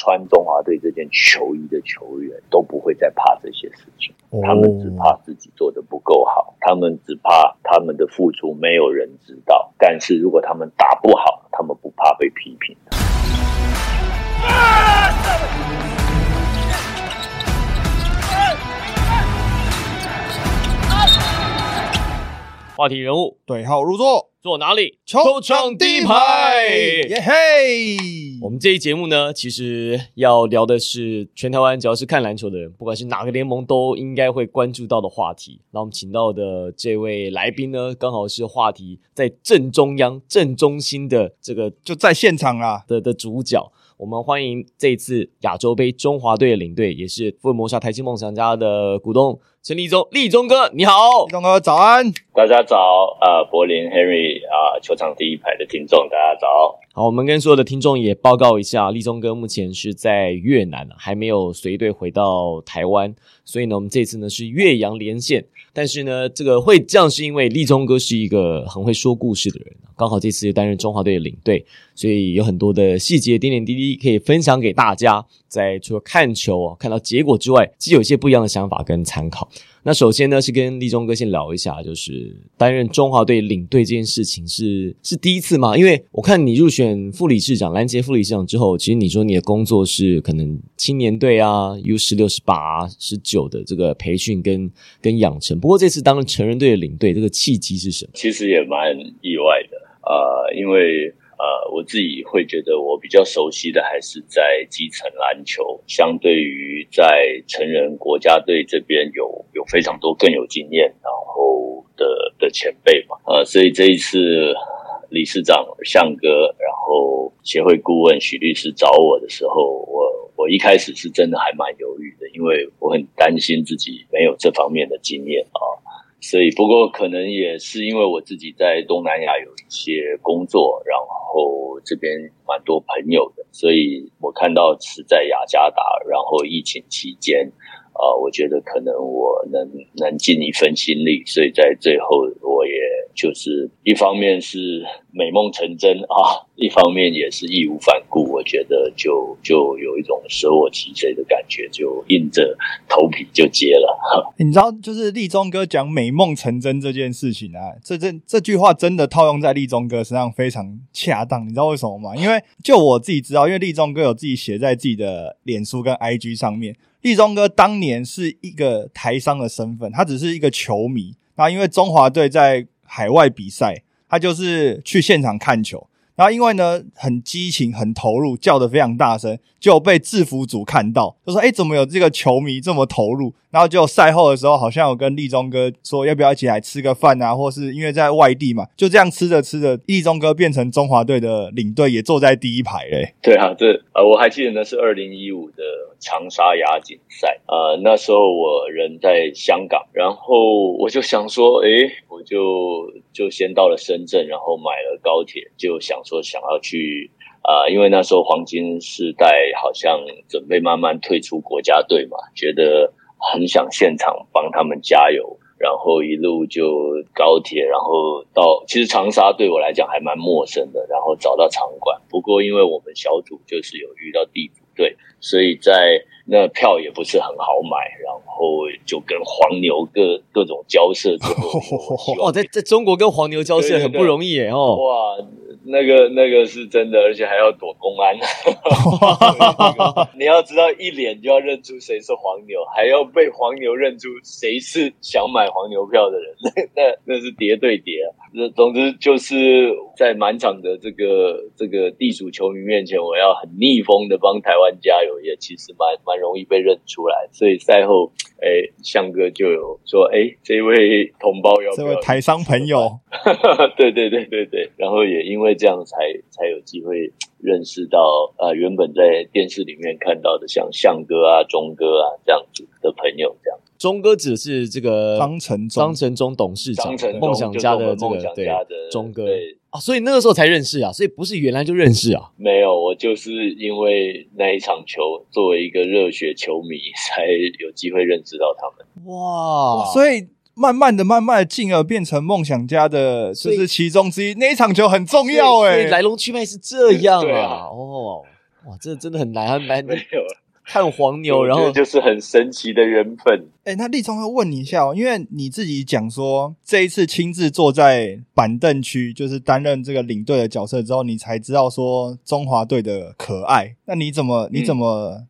川东华队这件球衣的球员都不会再怕这些事情，他们只怕自己做得不够好，他们只怕他们的付出没有人知道，但是如果他们打不好，他们不怕被批评。话题人物对号入座，坐哪里？球场第一排。耶嘿！我们这一节目呢，其实要聊的是全台湾只要是看篮球的人，不管是哪个联盟都应该会关注到的话题。那我们请到的这位来宾呢，刚好是话题在正中央、正中心的这个就在现场啦的主角。我们欢迎这次亚洲杯中华队的领队，也是福尔摩沙台新梦想家的股东陈立宗，立宗哥你好。立宗哥早安。大家早，柏林 Henry， 球场第一排的听众大家早。好，我们跟所有的听众也报告一下，立宗哥目前是在越南，还没有随队回到台湾，所以呢我们这次呢是越洋连线。但是呢这个会这样是因为立宗哥是一个很会说故事的人，刚好这次担任中华队的领队，所以有很多的细节点点滴滴可以分享给大家，在除了看球看到结果之外，既有一些不一样的想法跟参考。那首先呢是跟立宗哥先聊一下，就是担任中华队领队这件事情是第一次吗？因为我看你入选副理事长，篮协副理事长之后，其实你说你的工作是可能青年队啊 U16、18、19 的这个培训跟养成，不过这次当成人队的领队，这个契机是什么？其实也蛮意外的，因为我自己会觉得我比较熟悉的还是在基层篮球，相对于在成人国家队这边有非常多更有经验然后的前辈嘛，所以这一次理事长向哥然后协会顾问许律师找我的时候，我一开始是真的还蛮犹豫的，因为我很担心自己没有这方面的经验所以不过可能也是因为我自己在东南亚有一些工作，然后这边蛮多朋友的，所以我看到是在雅加达，然后疫情期间我觉得可能我能尽一份心力，所以在最后我也就是一方面是美梦成真一方面也是义无反顾，我觉得就有一种舍我其谁的感觉，就硬着头皮就接了。你知道就是立宗哥讲美梦成真这件事情啊，这句话真的套用在立宗哥身上非常恰当，你知道为什么吗？因为就我自己知道，因为立宗哥有自己写在自己的脸书跟 IG 上面，立宗哥当年是一个台商的身份，他只是一个球迷，那因为中华队在海外比赛，他就是去现场看球，然后因为呢很激情很投入，叫得非常大声，就被制服组看到，就说怎么有这个球迷这么投入，然后就赛后的时候好像有跟立宗哥说要不要一起来吃个饭啊，或是因为在外地嘛，就这样吃着吃着，立宗哥变成中华队的领队，也坐在第一排嘞。对啊，我还记得那是2015的长沙亚锦赛，那时候我人在香港，然后我就想说我就先到了深圳，然后买了高铁，就想说想要去因为那时候黄金世代好像准备慢慢退出国家队嘛，觉得很想现场帮他们加油，然后一路就高铁，然后到其实长沙对我来讲还蛮陌生的，然后找到场馆，不过因为我们小组就是有遇到地主队，所以在那票也不是很好买，然后就跟黄牛各种交涉之后在中国跟黄牛交涉很不容易耶哇，那个是真的，而且还要躲公安你要知道一脸就要认出谁是黄牛，还要被黄牛认出谁是想买黄牛票的人那是叠对叠总之就是在满场的这个地主球迷面前，我要很逆风的帮台湾加油，也其实蛮容易被认出来，所以赛后向哥就有说这位同胞要不要，这位台商朋友对，然后也因为这样才有机会认识到原本在电视里面看到的像向哥啊钟哥啊这样子的朋友，这样钟哥指的是这个张承宗董事长，梦想家的这个对钟哥所以那个时候才认识啊，所以不是原来就认识啊？没有，我就是因为那一场球，作为一个热血球迷，才有机会认识到他们。哇！所以慢慢的，进而变成梦想家的，就是其中之一。那一场球很重要所以来龙去脉是这样对啊。哇，这真的很难，很难。没有看黄牛，然后就是很神奇的缘分。哎，那立聪要问你一下哦，因为你自己讲说，这一次亲自坐在板凳区，就是担任这个领队的角色之后，你才知道说中华队的可爱。那你怎么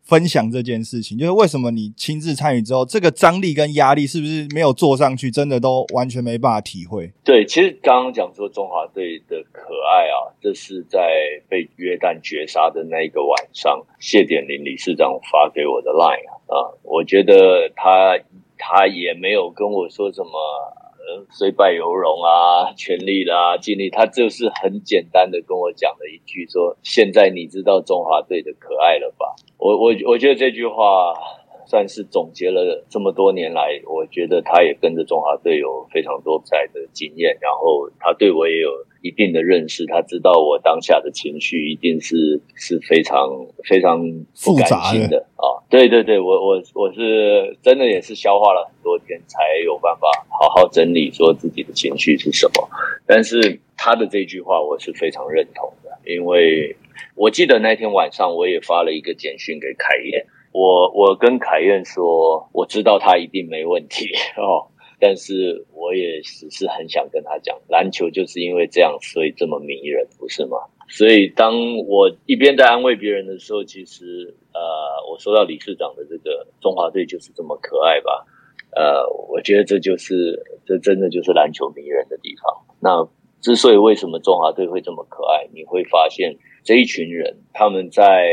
分享这件事情？就是为什么你亲自参与之后，这个张力跟压力是不是没有坐上去，真的都完全没办法体会？对，其实刚刚讲说中华队的可爱啊，这是在被约旦绝杀的那一个晚上，谢典林理事长发给我的 line 啊，我觉得他也没有跟我说什么虽败犹荣啊，全力啦，尽力，他就是很简单的跟我讲了一句说，现在你知道中华队的可爱了吧？我觉得这句话算是总结了这么多年来，我觉得他也跟着中华队有非常多比赛的经验，然后他对我也有一定的认识，他知道我当下的情绪一定是非常非常不甘心的啊！对对对，我是真的也是消化了很多天才有办法好好整理说自己的情绪是什么，但是他的这句话我是非常认同的，因为我记得那天晚上我也发了一个简讯给凯燕，我跟凯燕说我知道他一定没问题哦，但是我也只是很想跟他讲，篮球就是因为这样所以这么迷人，不是吗？所以当我一边在安慰别人的时候，其实我说到理事长的这个中华队就是这么可爱吧，我觉得这真的就是篮球迷人的地方。那之所以为什么中华队会这么可爱，你会发现这一群人他们在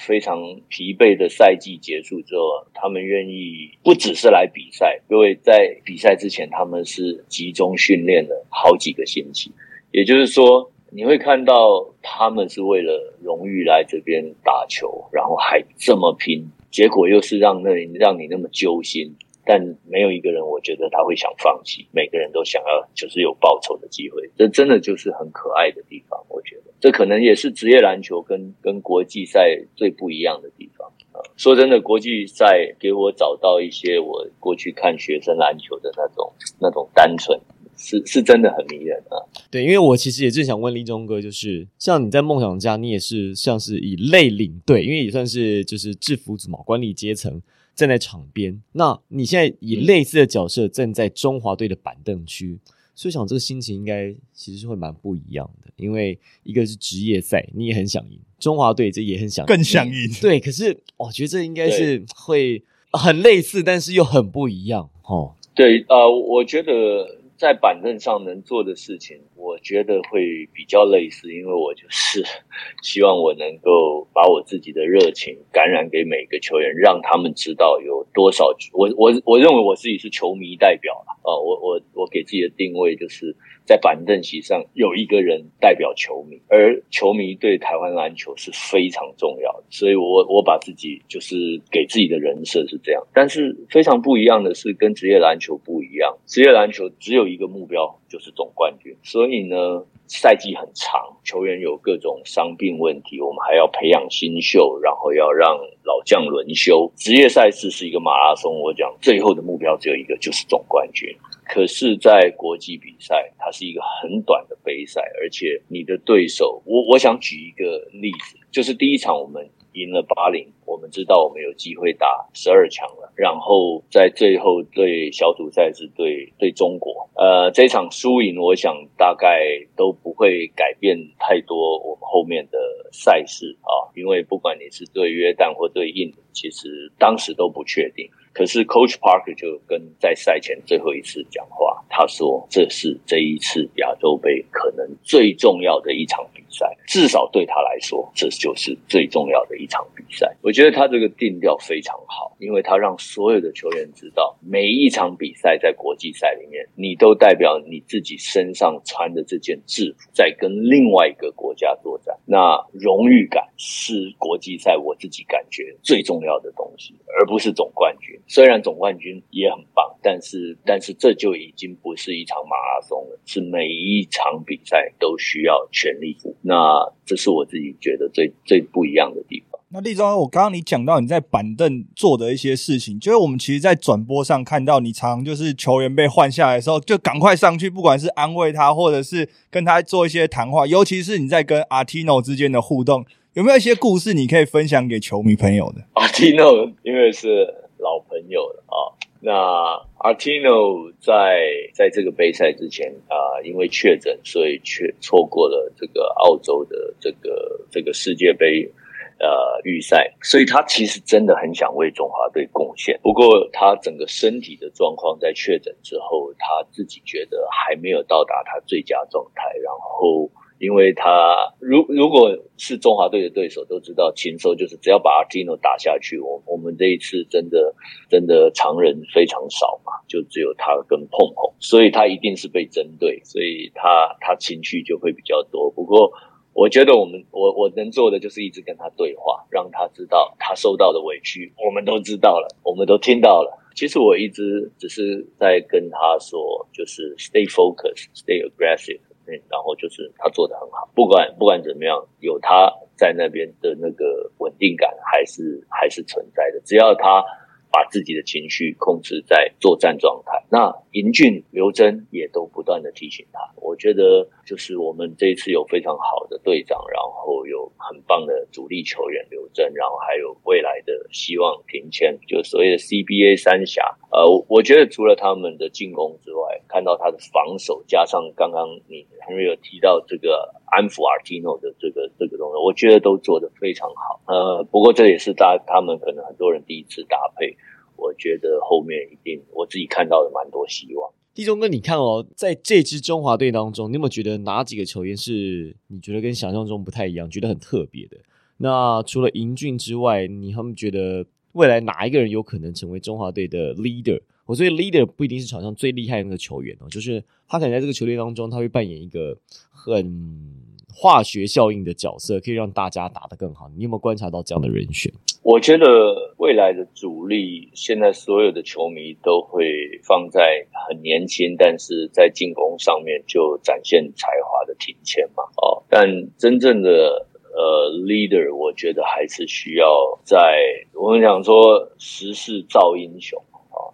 非常疲惫的赛季结束之后，他们愿意不只是来比赛，因为在比赛之前他们是集中训练了好几个星期，也就是说你会看到他们是为了荣誉来这边打球，然后还这么拼，结果又是让你那么揪心，但没有一个人我觉得他会想放弃，每个人都想要就是有报仇的机会，这真的就是很可爱的地方。我觉得这可能也是职业篮球跟国际赛最不一样的地方。说真的，国际赛给我找到一些我过去看学生篮球的那种单纯，是真的很迷人啊。对，因为我其实也正想问立中哥，就是像你在梦想家，你也是像是以类领队，因为也算是就是制服组嘛，管理阶层站在场边，那你现在以类似的角色站在中华队的板凳区，所以想这个心情应该其实是会蛮不一样的，因为一个是职业赛你也很想赢，中华队这也很想赢，更想赢。对，可是我觉得这应该是会很类似，但是又很不一样。对，我觉得在板凳上能做的事情我觉得会比较类似，因为我就是希望我能够把我自己的热情感染给每个球员，让他们知道有多少我认为我自己是球迷代表啦，我给自己的定位就是在板凳席上有一个人代表球迷，而球迷对台湾篮球是非常重要的，所以我把自己就是给自己的人设是这样。但是非常不一样的是跟职业篮球不一样，职业篮球只有一个目标就是总冠军，所以呢赛季很长，球员有各种伤病问题，我们还要培养新秀，然后要让老将轮休，职业赛事是一个马拉松，我讲最后的目标只有一个，就是总冠军。可是在国际比赛它是一个很短的杯赛，而且你的对手，我想举一个例子，就是第一场我们赢了80，我们知道我们有机会打12强了，然后在最后对小组赛是对中国，这场输赢我想大概都不会改变太多我们后面的赛事啊，因为不管你是对约旦或对印尼，其实当时都不确定。可是 Coach Parker 就跟在赛前最后一次讲话，他说这是这一次亚洲杯可能最重要的一场比赛，至少对他来说这就是最重要的一场比赛。我觉得他这个定调非常好，因为他让所有的球员知道，每一场比赛在国际赛里面你都代表你自己身上穿的这件制服在跟另外一个国家作战，那荣誉感是国际赛我自己感觉最重要的东西，而不是总冠军。虽然总冠军也很棒，但是这就已经不是一场马拉松了，是每一场比赛都需要全力以赴，那这是我自己觉得最不一样的地方。那立中，我刚刚你讲到你在板凳做的一些事情，就是我们其实在转播上看到你常就是球员被换下来的时候就赶快上去，不管是安慰他或者是跟他做一些谈话，尤其是你在跟 Artino 之间的互动，有没有一些故事你可以分享给球迷朋友的？ Artino 因为是老朋友了啊。那 Artino 在这个杯赛之前因为确诊，所以错过了这个澳洲的这个世界杯预赛，所以他其实真的很想为中华队贡献。不过他整个身体的状况在确诊之后，他自己觉得还没有到达他最佳状态。然后因为他如果是中华队的对手都知道，禽兽就是只要把 Artino 打下去，我们这一次真的常人非常少嘛，就只有他跟碰碰，所以他一定是被针对，所以他情绪就会比较多。不过我觉得我能做的就是一直跟他对话，让他知道他受到的委屈，我们都知道了，我们都听到了。其实我一直只是在跟他说，就是 stay focused, stay aggressive。然后就是他做得很好，不管怎么样，有他在那边的那个稳定感还是存在的。只要他把自己的情绪控制在作战状态，那银俊、刘真也都不断的提醒他。我觉得就是我们这一次有非常好的队长，然后有很棒的主力球员刘真，然后还有未来的希望平谦，就所谓的 CBA 三峡。我觉得除了他们的进攻之外，看到他的防守，加上刚刚你 Henry 有提到这个安抚 Artino 的这个东西，我觉得都做得非常好。不过这也是他们可能很多人第一次搭配。我觉得后面一定我自己看到的蛮多希望。弟兄哥，你看哦，在这支中华队当中，你有没有觉得哪几个球员是你觉得跟想象中不太一样，觉得很特别的？那除了盈俊之外，他们觉得未来哪一个人有可能成为中华队的 leader？ 我所以 leader 不一定是场上最厉害的那个球员哦，就是他可能在这个球队当中，他会扮演一个很化学效应的角色，可以让大家打得更好。你有没有观察到这样的人选？我觉得未来的主力，现在所有的球迷都会放在很年轻，但是在进攻上面就展现才华的庭前嘛。但真正的leader， 我觉得还是需要在我们讲说时势造英雄。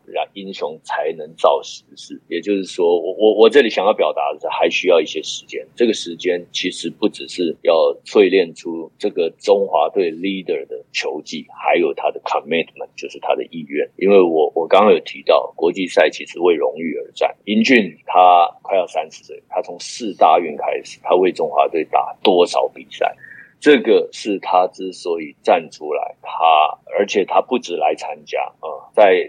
让英雄才能造时势，也就是说，我这里想要表达的是，还需要一些时间。这个时间其实不只是要淬炼出这个中华队 leader 的球技，还有他的 commitment， 就是他的意愿。因为我刚刚有提到，国际赛其实为荣誉而战。英俊他快要30岁，他从4大运开始，他为中华队打多少比赛？这个是他之所以站出来，而且他不止来参加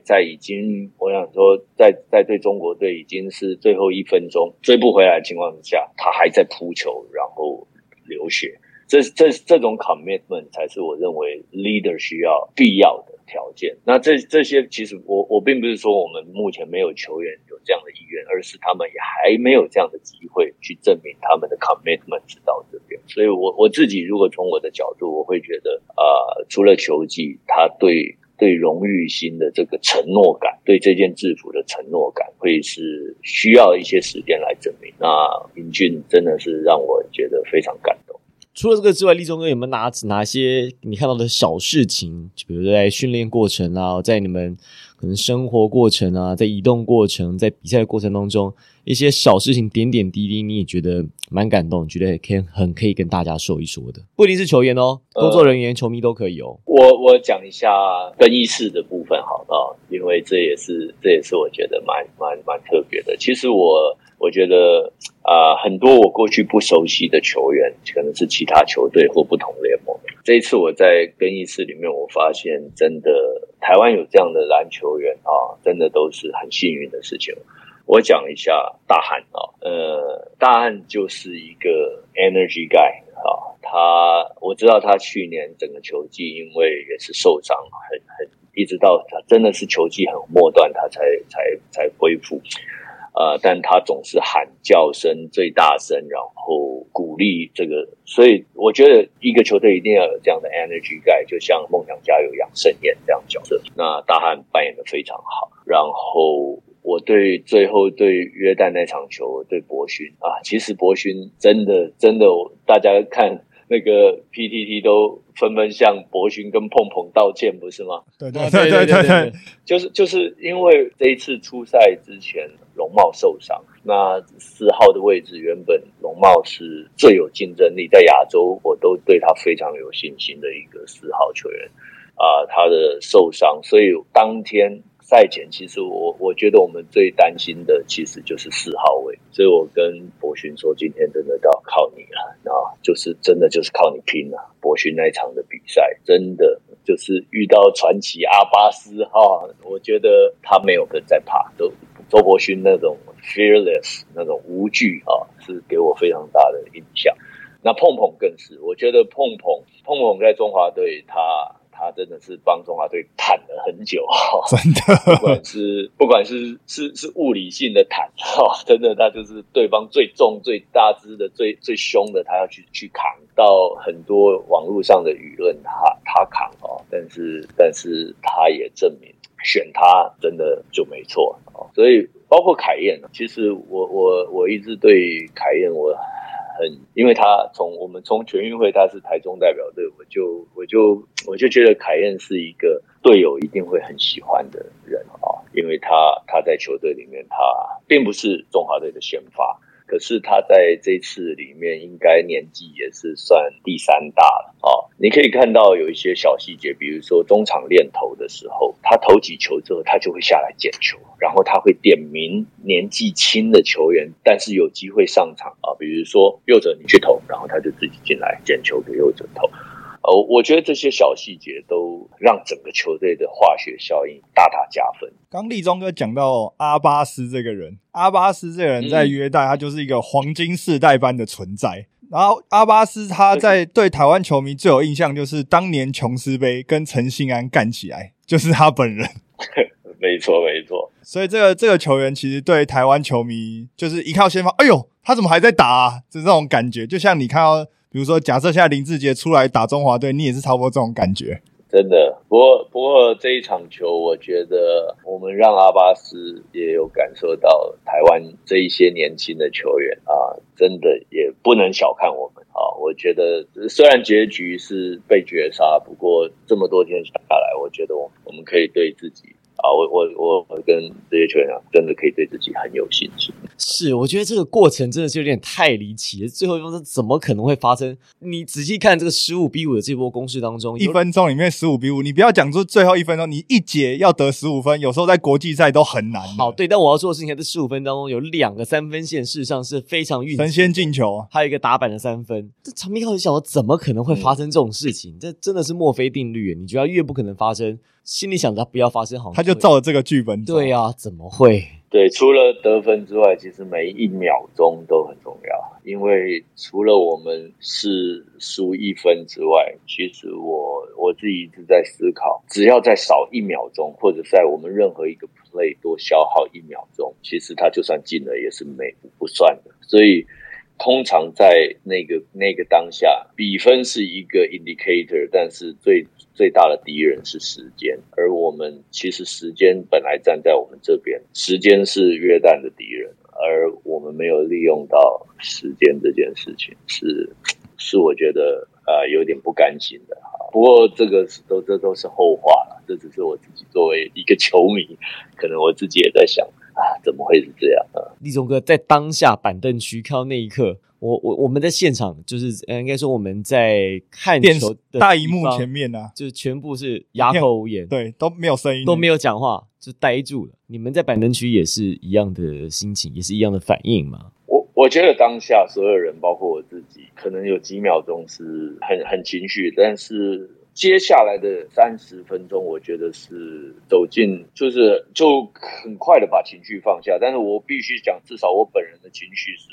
在已经我想说在对中国队已经是最后1分钟追不回来的情况之下，他还在扑球然后流血。这种 commitment 才是我认为 leader 需要必要的条件。那这些其实我并不是说我们目前没有球员有这样的意愿，而是他们也还没有这样的机会去证明他们的 commitment 是到这边。所以我自己如果从我的角度，我会觉得除了球技，他对荣誉心的这个承诺感，对这件制服的承诺感，会是需要一些时间来证明。那英俊真的是让我觉得非常感动。除了这个之外，立中哥有没有哪些你看到的小事情，比如在训练过程啊，在你们可能生活过程啊，在移动过程，在比赛的过程当中，一些小事情点点滴滴，你也觉得蛮感动，觉得很可以跟大家说一说的？不一定是球员哦，工作人员、球迷都可以哦。我讲一下更衣室的部分好了，因为这也是我觉得蛮特别的。其实我觉得很多我过去不熟悉的球员，可能是其他球队或不同联盟。这一次我在更衣室里面，我发现真的台湾有这样的篮球员真的都是很幸运的事情。我讲一下大汉大汉就是一个 ENERGY GUY。我知道他去年整个球季因为也是受伤很一直到他真的是球季很末端他才恢复。但他总是喊叫声最大声，然后鼓励这个，所以我觉得一个球队一定要有这样的 energy guy， 就像梦想家有杨胜燕这样角色，那大汉扮演得非常好。然后我最后对约旦那场球，对博勋其实博勋真的大家看那个 PTT 都纷纷向博勋跟碰碰道歉，不是吗？对对对对对对，就是因为这一次出赛之前容茂受伤，那四号的位置原本容茂是最有竞争力，在亚洲我都对他非常有信心的一个四号球员啊，他的受伤，所以当天赛前其实我觉得我们最担心的其实就是四号位，所以我跟博勋说今天真的要靠你了，然后就是真的就是靠你拼了。博勋那一场的比赛真的就是遇到传奇阿巴斯哈，我觉得他没有跟在怕，都周博勋那种 fearless 那种无惧啊，是给我非常大的印象。那碰碰更是，我觉得碰碰在中华队他真的是帮中华队坦了很久，真的，不管是物理性的坦，真的他就是对方最重、最大只的、最凶的，他要去扛。到很多网络上的舆论，他扛哦，但是他也证明选他真的就没错哦。所以包括凯燕，其实我一直对凯燕我。因为他我们从全运会他是台中代表队，我就觉得凯燕是一个队友一定会很喜欢的人啊，因为他在球队里面他并不是中华队的先发，可是他在这次里面应该年纪也是算第三大了啊。你可以看到有一些小细节，比如说中场练投的时候，他投几球之后他就会下来捡球，然后他会点名年纪轻的球员，但是有机会上场啊。比如说右者你去投，然后他就自己进来捡球给右者投。我觉得这些小细节都让整个球队的化学效应大加分。刚立中哥讲到阿巴斯这个人在约旦，他就是一个黄金世代般的存在。然后阿巴斯他在对台湾球迷最有印象就是当年琼斯杯跟陈信安干起来，就是他本人。没错没错，所以这个球员其实对台湾球迷就是一看到先发，哎呦他怎么还在打啊，就是这种感觉。就像你看到比如说假设现在林志杰出来打中华队，你也是差不多这种感觉。真的，不过这一场球我觉得我们让阿巴斯也有感受到台湾这一些年轻的球员啊，真的也不能小看我们啊。我觉得虽然结局是被绝杀，不过这么多天下来，我觉得我们可以对自己啊，我跟这些球员真的可以对自己很有信心。是，我觉得这个过程真的是有点太离奇了，最后一分钟怎么可能会发生？你仔细看这个15-5的这波攻势当中，一分钟里面15-5，你不要讲说最后一分钟，你一节要得15分，有时候在国际赛都很难。好，对，但我要说的事情，这15分当中有2个三分线，事实上是非常运气，神仙进球，还有一个打板的三分。这场面很小，怎么可能会发生这种事情？这真的是墨菲定律耶，你觉得越不可能发生，心里想着不要发生，好像他就照着这个剧本走。对啊，怎么会？对，除了得分之外，其实每一秒钟都很重要，因为除了我们是输1分之外，其实我自己一直在思考，只要再少1秒钟，或者在我们任何一个 play 多消耗1秒钟，其实他就算进了也是不算的。所以通常在那个当下，比分是一个 indicator， 但是最大的敌人是时间，而我们其实时间本来站在我们这边，时间是约旦的敌人，而我们没有利用到时间这件事情，是我觉得有点不甘心的。不过这都是后话了，这只是我自己作为一个球迷，可能我自己也在想怎么会是这样啊。立中哥在当下板凳区看到那一刻，我们在现场，就是应该说我们在看球的大荧幕前面啊，就是全部是哑口无言，对，都没有声音，都没有讲话，就呆住了。你们在板凳区也是一样的心情，也是一样的反应吗？我觉得当下所有人，包括我自己，可能有几秒钟是很情绪，但是接下来的30分钟，我觉得是走进，就是就很快的把情绪放下。但是我必须讲，至少我本人的情绪是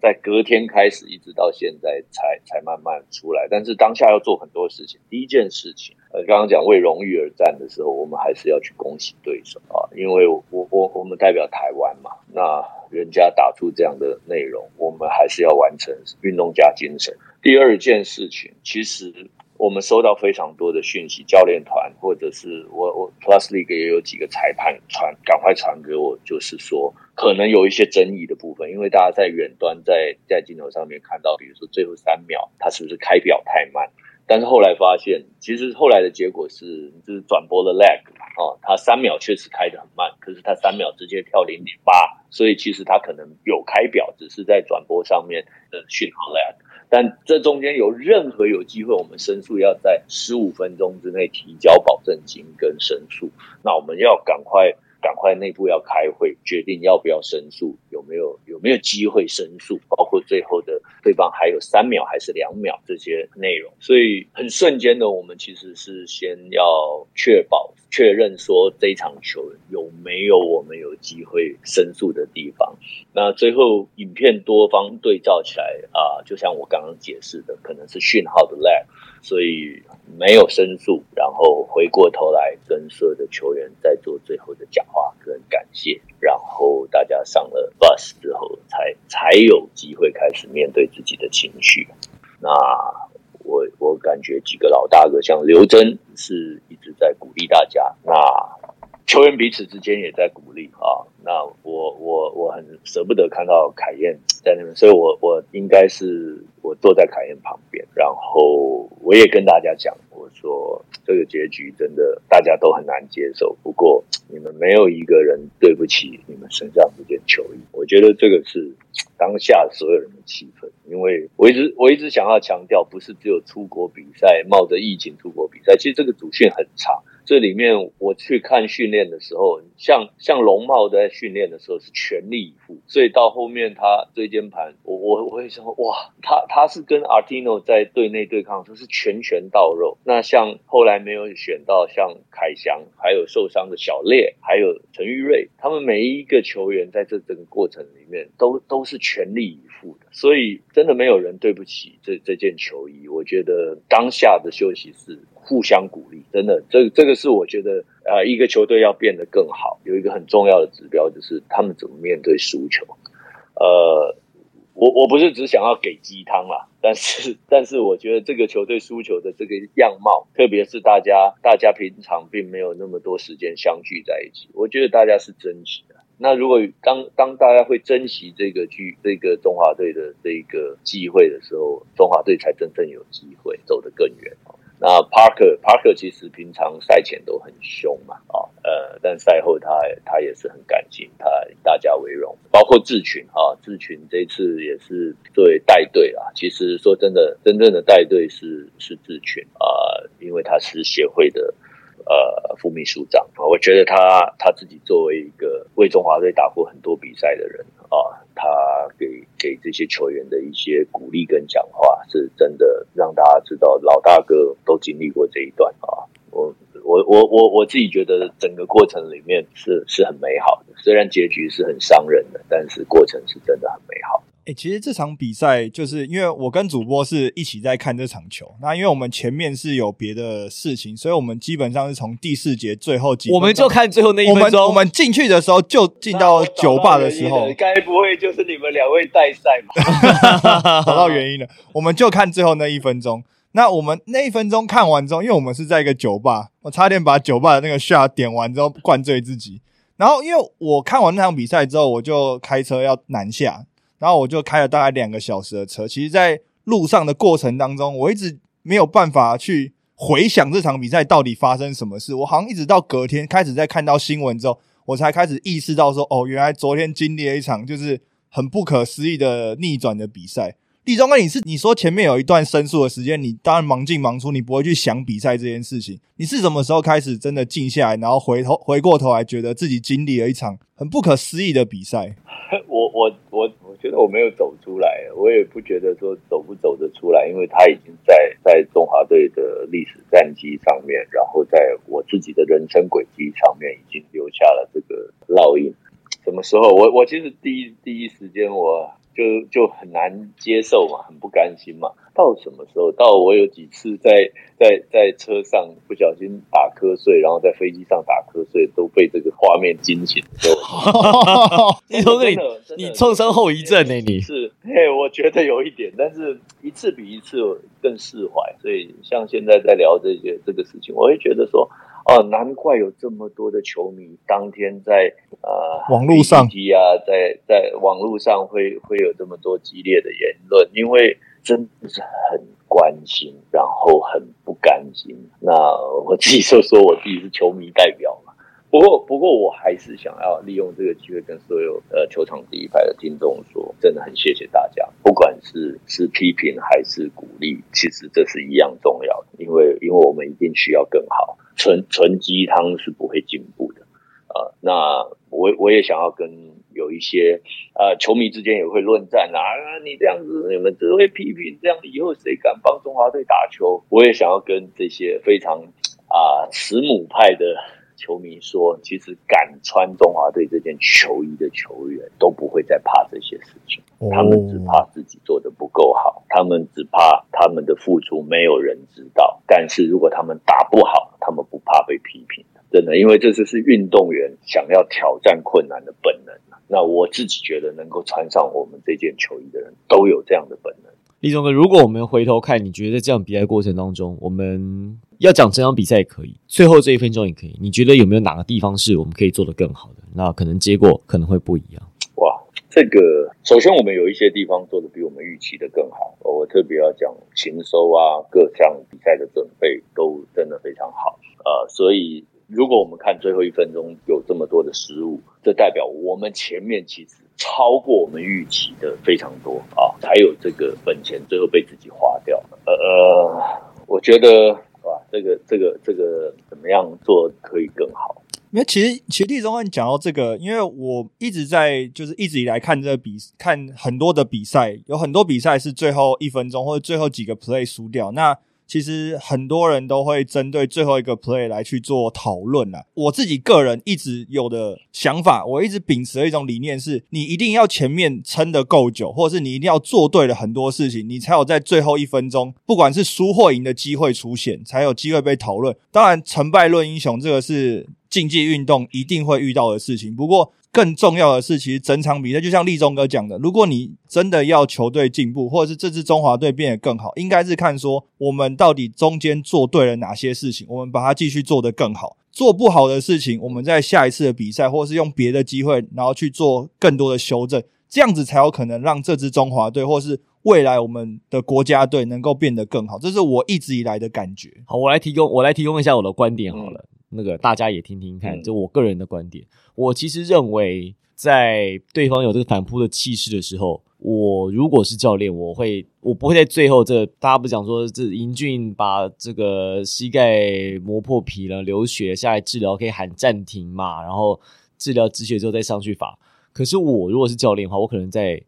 在隔天开始，一直到现在才慢慢出来。但是当下要做很多事情。第一件事情，刚刚讲为荣誉而战的时候，我们还是要去恭喜对手啊，因为我们代表台湾嘛，那人家打出这样的内容，我们还是要完成运动家精神。第二件事情，其实我们收到非常多的讯息，教练团或者是我 Plus League 也有几个裁判赶快传给我，就是说可能有一些争议的部分，因为大家在远端在镜头上面看到，比如说最后3秒他是不是开表太慢，但是后来发现其实后来的结果是就是转播的 lag， 他3秒确实开得很慢，可是他3秒直接跳 0.8， 所以其实他可能有开表，只是在转播上面的讯号 lag， 但这中间有任何有机会我们申诉要在15分钟之内提交保证金跟申诉，那我们要赶快内部要开会决定要不要申诉，有没有机会申诉，包括最后的对方还有3秒还是2秒这些内容，所以很瞬间的我们其实是先要确认说这一场球有没有我们有机会申诉的地方，那最后影片多方对照起来就像我刚刚解释的可能是讯号的 lag， 所以没有申诉，然后回过头来跟所有的球员再做最后的讲话跟感谢，然后大家上了 bus 之后才有机会开始面对自己的情绪。那我感觉几个老大哥像刘真是一直在鼓励大家，那球员彼此之间也在鼓励那我很舍不得看到凯燕在那边，所以我应该是我坐在凯燕旁边，然后我也跟大家讲，我说这个结局真的大家都很难接受，不过你们没有一个人对不起你们身上这件球衣，我觉得这个是当下所有人的气氛，因为我一直想要强调，不是只有出国比赛，冒着疫情出国比赛，其实这个主训很长。这里面我去看训练的时候，像龙茂在训练的时候是全力以赴，所以到后面他椎间盘，我会说哇，他是跟 Artino 在队内对抗，就是拳到肉。那像后来没有选到像凯翔，还有受伤的小烈，还有陈玉瑞，他们每一个球员在这整个过程里面都是全力以赴的，所以真的没有人对不起这件球衣。我觉得当下的休息室互相鼓励，真的这个是我觉得一个球队要变得更好，有一个很重要的指标就是他们怎么面对输球。我不是只想要给鸡汤啦，但是我觉得这个球队输球的这个样貌，特别是大家平常并没有那么多时间相聚在一起，我觉得大家是珍惜的。那如果当大家会珍惜这个中华队的这个机会的时候，中华队才真正有机会走得更远。那 Parker 其实平常赛前都很凶嘛，但赛后他也是很感激，他以大家为荣，包括志群这次也是对带队啦。其实说真的，真正的带队是志群因为他是协会的副秘书长，我觉得他自己作为一个为中华队打过很多比赛的人他给这些球员的一些鼓励跟讲话，是真的让大家知道老大哥都经历过这一段我自己觉得整个过程里面是很美好的，虽然结局是很伤人的，但是过程是真的很美好的。其实这场比赛就是因为我跟主播是一起在看这场球，那因为我们前面是有别的事情，所以我们基本上是从第四节最后几分钟，我们就看最后那一分钟。我们进去的时候就进到酒吧的时候，该不会就是你们两位带赛吧？找到原因了，我们就看最后那一分钟。那我们那一分钟看完之后，因为我们是在一个酒吧，我差点把酒吧的那个 shot 点完之后灌醉自己。然后因为我看完那场比赛之后，我就开车要南下。然后我就开了大概2个小时的车，其实在路上的过程当中，我一直没有办法去回想这场比赛到底发生什么事，我好像一直到隔天开始在看到新闻之后，我才开始意识到说，原来昨天经历了一场就是很不可思议的逆转的比赛。立中哥，你说前面有一段申诉的时间，你当然忙进忙出，你不会去想比赛这件事情，你是什么时候开始真的静下来，然后回过头来觉得自己经历了一场很不可思议的比赛？我觉得我没有走出来，我也不觉得说走不走得出来，因为他已经在中华队的历史战绩上面，然后在我自己的人生轨迹上面已经留下了这个烙印。什么时候我其实第一时间我就很难接受嘛，很不甘心嘛。到什么时候？到我有几次在车上不小心打瞌睡，然后在飞机上打瞌睡，都被这个画面惊醒的时候。你说你创伤后遗症呢？你是我觉得有一点，但是一次比一次更释怀。所以像现在在聊这个事情，我会觉得说哦，难怪有这么多的球迷当天在网络上在网络上会有这么多激烈的言论，因为真的是很关心，然后很不甘心。那我自己就说我自己是球迷代表嘛。不过我还是想要利用这个机会跟所有球场第一排的听众说，真的很谢谢大家，不管是批评还是鼓励，其实这是一样重要的，因为我们一定需要更好，纯鸡汤是不会进步的。那我也想要跟有一些球迷之间也会论战啊，你这样子你们只会批评，这样以后谁敢帮中华队打球？我也想要跟这些非常慈母派的球迷说，其实敢穿中华队这件球衣的球员都不会再怕这些事情，他们只怕自己做得不够好，他们只怕他们的付出没有人知道，但是如果他们打不好，他们不怕被批评的，真的，因为这就是运动员想要挑战困难的本能。那我自己觉得能够穿上我们这件球衣的人都有这样的本能。立中哥，如果我们回头看，你觉得在这场比赛过程当中，我们要讲整场比赛也可以，最后这一分钟也可以，你觉得有没有哪个地方是我们可以做得更好的？那可能结果可能会不一样。哇，这个首先我们有一些地方做得比我们预期的更好，我特别要讲勤收啊，各项比赛的准备都真的非常好。所以如果我们看最后一分钟有这么多的失误，这代表我们前面其实超过我们预期的非常多啊，还有这个本钱最后被自己花掉。我觉得哇，这个怎么样做可以更好？因为其实立中哥讲到这个，因为我一直在就是一直以来看看很多的比赛，有很多比赛是最后一分钟或者最后几个 play 输掉，那其实很多人都会针对最后一个 play 来去做讨论啦。我自己个人一直有的想法，我一直秉持的一种理念是，你一定要前面撑得够久，或者是你一定要做对了很多事情，你才有在最后一分钟不管是输或赢的机会出现，才有机会被讨论。当然成败论英雄，这个是竞技运动一定会遇到的事情，不过更重要的是，其实整场比赛就像立中哥讲的，如果你真的要球队进步，或者是这支中华队变得更好，应该是看说我们到底中间做对了哪些事情，我们把它继续做得更好，做不好的事情我们在下一次的比赛或是用别的机会然后去做更多的修正，这样子才有可能让这支中华队或是未来我们的国家队能够变得更好，这是我一直以来的感觉。好，我来提供一下我的观点好了，那个大家也听听看，这我个人的观点。我其实认为在对方有这个反扑的气势的时候，我如果是教练，我不会在最后大家不讲说这英俊把这个膝盖磨破皮了，流血下来治疗可以喊暂停嘛，然后治疗止血之后再上去罚。可是我如果是教练的话，我可能在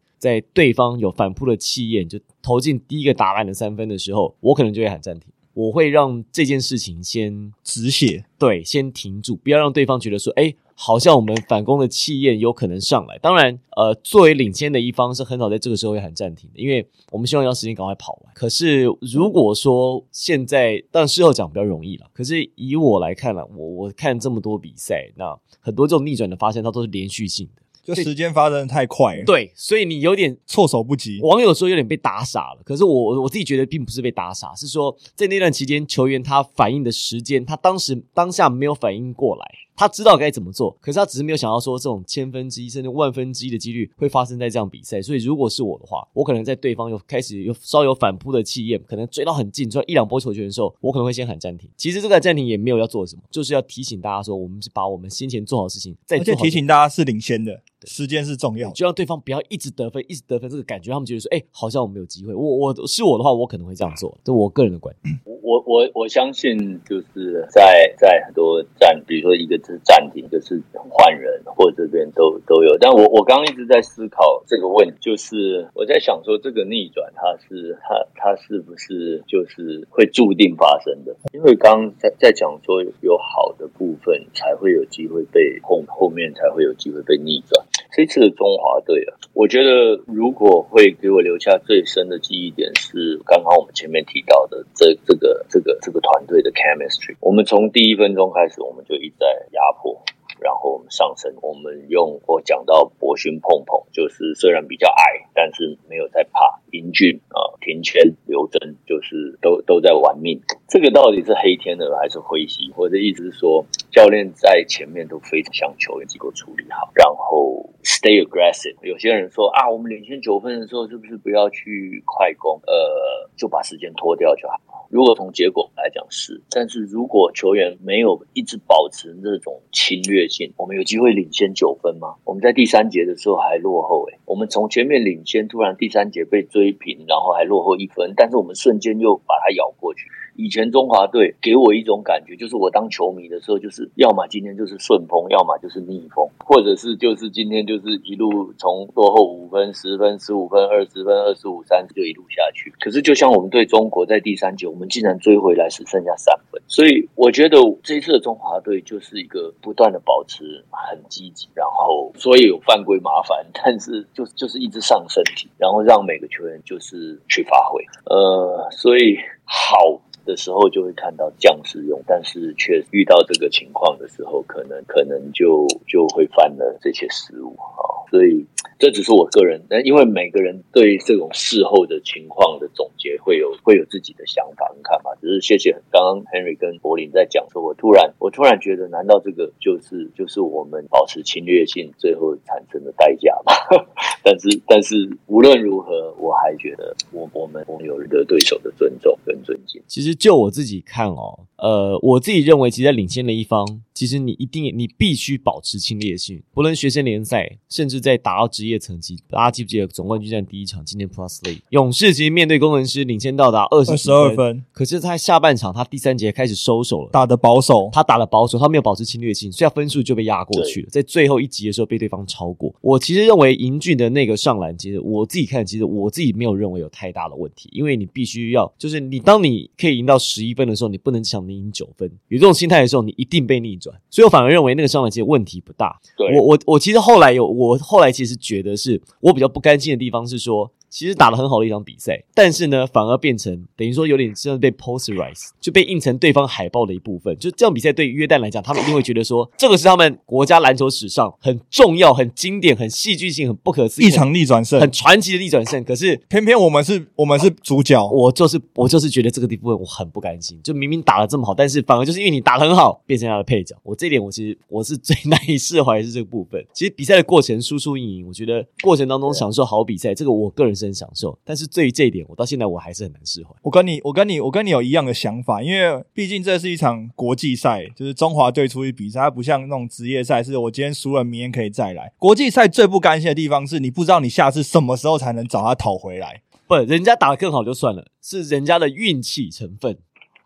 对方有反扑的气焰，就投进第一个打满的三分的时候，我可能就会喊暂停。我会让这件事情先止血，对，先停住，不要让对方觉得说，诶，好像我们反攻的气焰有可能上来。当然，作为领先的一方是很少在这个时候会喊暂停的，因为我们希望要时间赶快跑完。可是如果说现在，当然事后讲比较容易了，可是以我来看了，我看这么多比赛，那很多这种逆转的发生，它都是连续性的。就时间发生的太快了，对，所以你有点措手不及。网友说有点被打傻了，可是我自己觉得并不是被打傻，是说在那段期间球员他反应的时间，他当下没有反应过来，他知道该怎么做，可是他只是没有想到说这种千分之一甚至万分之一的几率会发生在这样比赛。所以如果是我的话，我可能在对方有稍有反扑的气焰，可能追到很近，追到一两波球权的时候，我可能会先喊暂停。其实这个暂停也没有要做什么，就是要提醒大家说，我们是把我们先前做好的事情再做好，而且提醒大家是领先的，时间是重要的，就让对方不要一直得分一直得分，这个感觉他们觉得说，好像我们有机会。我是我的话，我可能会这样做，这我个人的观点。我相信就是在很多站，比如说一个是暂停，就是换人，或者这边都有。但我刚刚一直在思考这个问题，就是我在想说，这个逆转它是不是就是会注定发生的？因为刚刚在讲说有好的部分才会有机会被后面才会有机会被逆转。这次的中华队啊，我觉得如果会给我留下最深的记忆点是刚刚我们前面提到的这个团队的 chemistry。我们从第一分钟开始，我们就一直在压迫，然后我们上升，我们用我讲到博勋碰碰，就是虽然比较矮，但是没有在怕英俊田圈刘真，就是都在玩命。这个到底是黑天鹅还是灰犀？我的意思是说，教练在前面都非常想球员机构处理好，然后 stay aggressive。有些人说啊，我们领先9分的时候是不是不要去快攻？就把时间拖掉就好。如果从结果来讲是，但是如果球员没有一直保持这种侵略性，我们有机会领先9分吗？我们在第三节的时候还落后我们从前面领先，突然第三节被追平，然后还落后1分，但是我们瞬间又把它咬过去。以前中华队给我一种感觉，就是我当球迷的时候，就是要么今天就是顺风，要么就是逆风，或者是就是今天就是一路从落后5分、10分、15分、20分、25、30就一路下去。可是就像我们对中国在第三节，我们竟然追回来只剩下3分。所以我觉得这一次的中华队就是一个不断的保持很积极，然后所以有犯规麻烦，但是就是一直上身体，然后让每个球员就是去发挥。所以好的时候就会看到将士用，但是却遇到这个情况的时候，可能就会犯了这些失误所以这只是我个人，因为每个人对这种事后的情况的总结会有自己的想法跟看法。只是谢谢刚刚 Henry 跟柏林在讲说，我突然觉得，难道这个就是我们保持侵略性最后产生的代价吗？但是无论如何，我还觉得我们有对对手的尊重跟尊敬。其实就我自己看我自己认为，其实在领先的一方，其实你必须保持侵略性。不论学生联赛，甚至在打到职业层级，大家记不记得总冠军战第一场，今天 Plus League 勇士其实面对工程师领先到达22分，可是在下半场他第三节开始收手了，打得保守，他没有保持侵略性，所以他分数就被压过去了，在最后一集的时候被对方超过。我其实认为银俊的那个上篮，其实我自己看，其实我自己没有认为有太大的问题，因为你必须要，就是你当你可以赢到11分的时候，你不能想你赢9分，有这种心态的时候，你一定被逆转。所以我反而认为那个上篮其实问题不大。我其实后来其实觉得是我比较不甘心的地方是说，其实打了很好的一场比赛，但是呢，反而变成等于说有点真的被 posterize， 就被印成对方海报的一部分。就这样比赛对约旦来讲，他们一定会觉得说，这个是他们国家篮球史上很重要、很经典、很戏剧性、很不可思议一场逆转胜，很传奇的逆转胜。可是偏偏我们是主角，我就是觉得这个地方我很不甘心，就明明打得这么好，但是反而就是因为你打得很好，变成他的配角。我这一点我是最难以释怀的是这个部分。其实比赛的过程输输赢赢，我觉得过程当中享受好比赛，这个我个人很享受，但是对于这一点，我到现在我还是很难释怀。我跟你有一样的想法，因为毕竟这是一场国际赛，就是中华队出去比赛，它不像那种职业赛，是我今天输了，明天可以再来。国际赛最不甘心的地方是你不知道你下次什么时候才能找他讨回来。不，人家打得更好就算了，是人家的运气成分。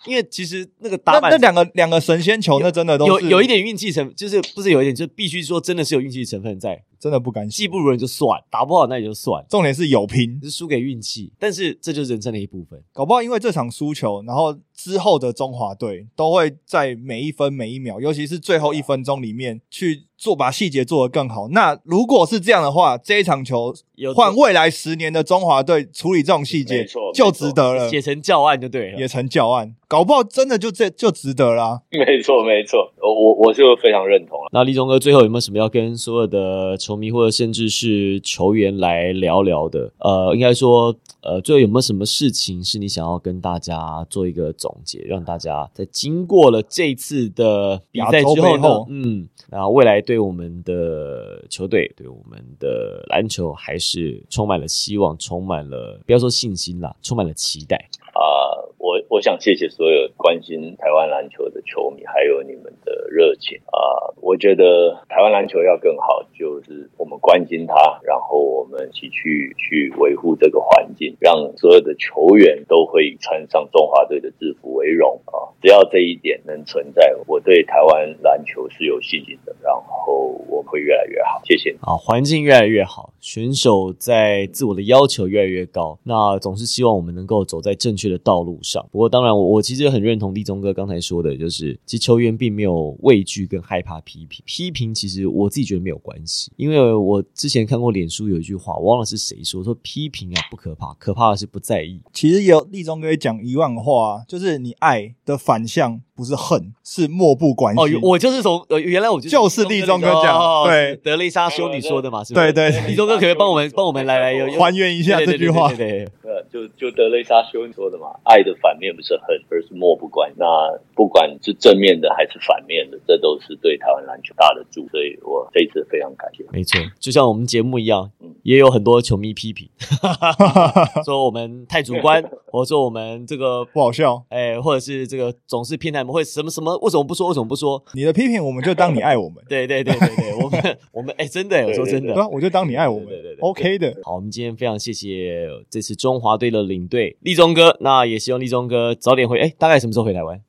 因为其实那个打板那两个神仙球，那真的都是有一点运气成分，就是不是有一点，就必须说真的是有运气成分在，真的不甘心，技不如人就算，打不好那也就算，重点是有拼，是输给运气，但是这就是人生的一部分。搞不好因为这场输球，然后之后的中华队都会在每一分每一秒，尤其是最后1分钟里面去做，把细节做得更好。那如果是这样的话，这一场球换未来10年的中华队处理这种细节就值得了，写成教案就对了，写成教案，搞不好真的就值得了没错没错，我就非常认同了。那立中哥最后有没有什么要跟所有的球迷或者甚至是球员来聊聊的？应该说最后有没有什么事情是你想要跟大家做一个总结，让大家在经过了这一次的比赛之后呢，然后未来对我们的球队，对我们的篮球还是充满了希望，充满了不要说信心啦，充满了期待我想谢谢所有关心台湾篮球的球迷，还有你们的热情我觉得台湾篮球要更好，就是我们关心它，然后我们一起去维护这个环境，让所有的球员都会以穿上中华队的制服为荣只要这一点能存在，我对台湾篮球是有信心的，然后我会越来越好。谢谢。好，环境越来越好，选手在自我的要求越来越高，那总是希望我们能够走在正确的道路上。不过当然我其实很认同立中哥刚才说的，就是其实球员并没有畏惧跟害怕批评，其实我自己觉得没有关系，因为我之前看过脸书有一句话，我忘了是谁说批评不可怕，可怕的是不在意。其实也有立中哥讲一万话就是你爱的反向不是恨，是漠不关心。哦，我就是从原来我就是立中哥讲，哦，对，德雷莎修女说的嘛，是吧？对对，立中哥可以帮我们来还原一下这句话。就德雷莎修女说的嘛，爱的反面不是恨，而是漠不关心。那不管是正面的还是反面的，这都是对台湾篮球大的助，所以我这一次非常感谢。没错，就像我们节目一样，也有很多球迷批评，说我们太主观，或者说我们这个不好笑，哎，或者是这个总是偏袒我们，会什么什么，为什么不说，为什么不说？你的批评我们就当你爱我们。对对对对对，我们哎，真的，我说真的，我就当你爱我们，对对 ，OK 的。好，我们今天非常谢谢这次中华队的领队立中哥，那也希望立中哥早点回，哎，大概什么时候回台湾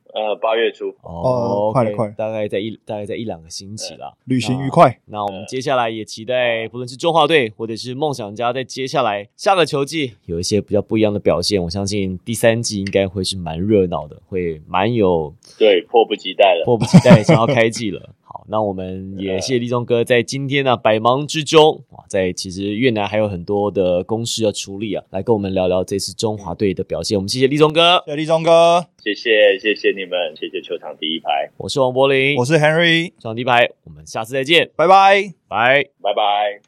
？8月初哦，快了快了，大概在1-2个星期啦。旅行愉快。那我们接下来也期待，不论是中华队或者是梦想家，在接下来下个球季有一些比较不一样的表现。我相信第三季应该会是蛮热闹的，会蛮有，对，迫不及待想要开季了。好，那我们也谢谢立中哥在今天呢，百忙之中啊，在其实越南还有很多的公事要处理啊，来跟我们聊聊这次中华队的表现。我们谢谢立中哥，谢谢立中哥，谢谢你们，谢谢球场第一排。我是王柏林，我是 Henry， 球场第一排，我们下次再见，拜拜，拜拜拜。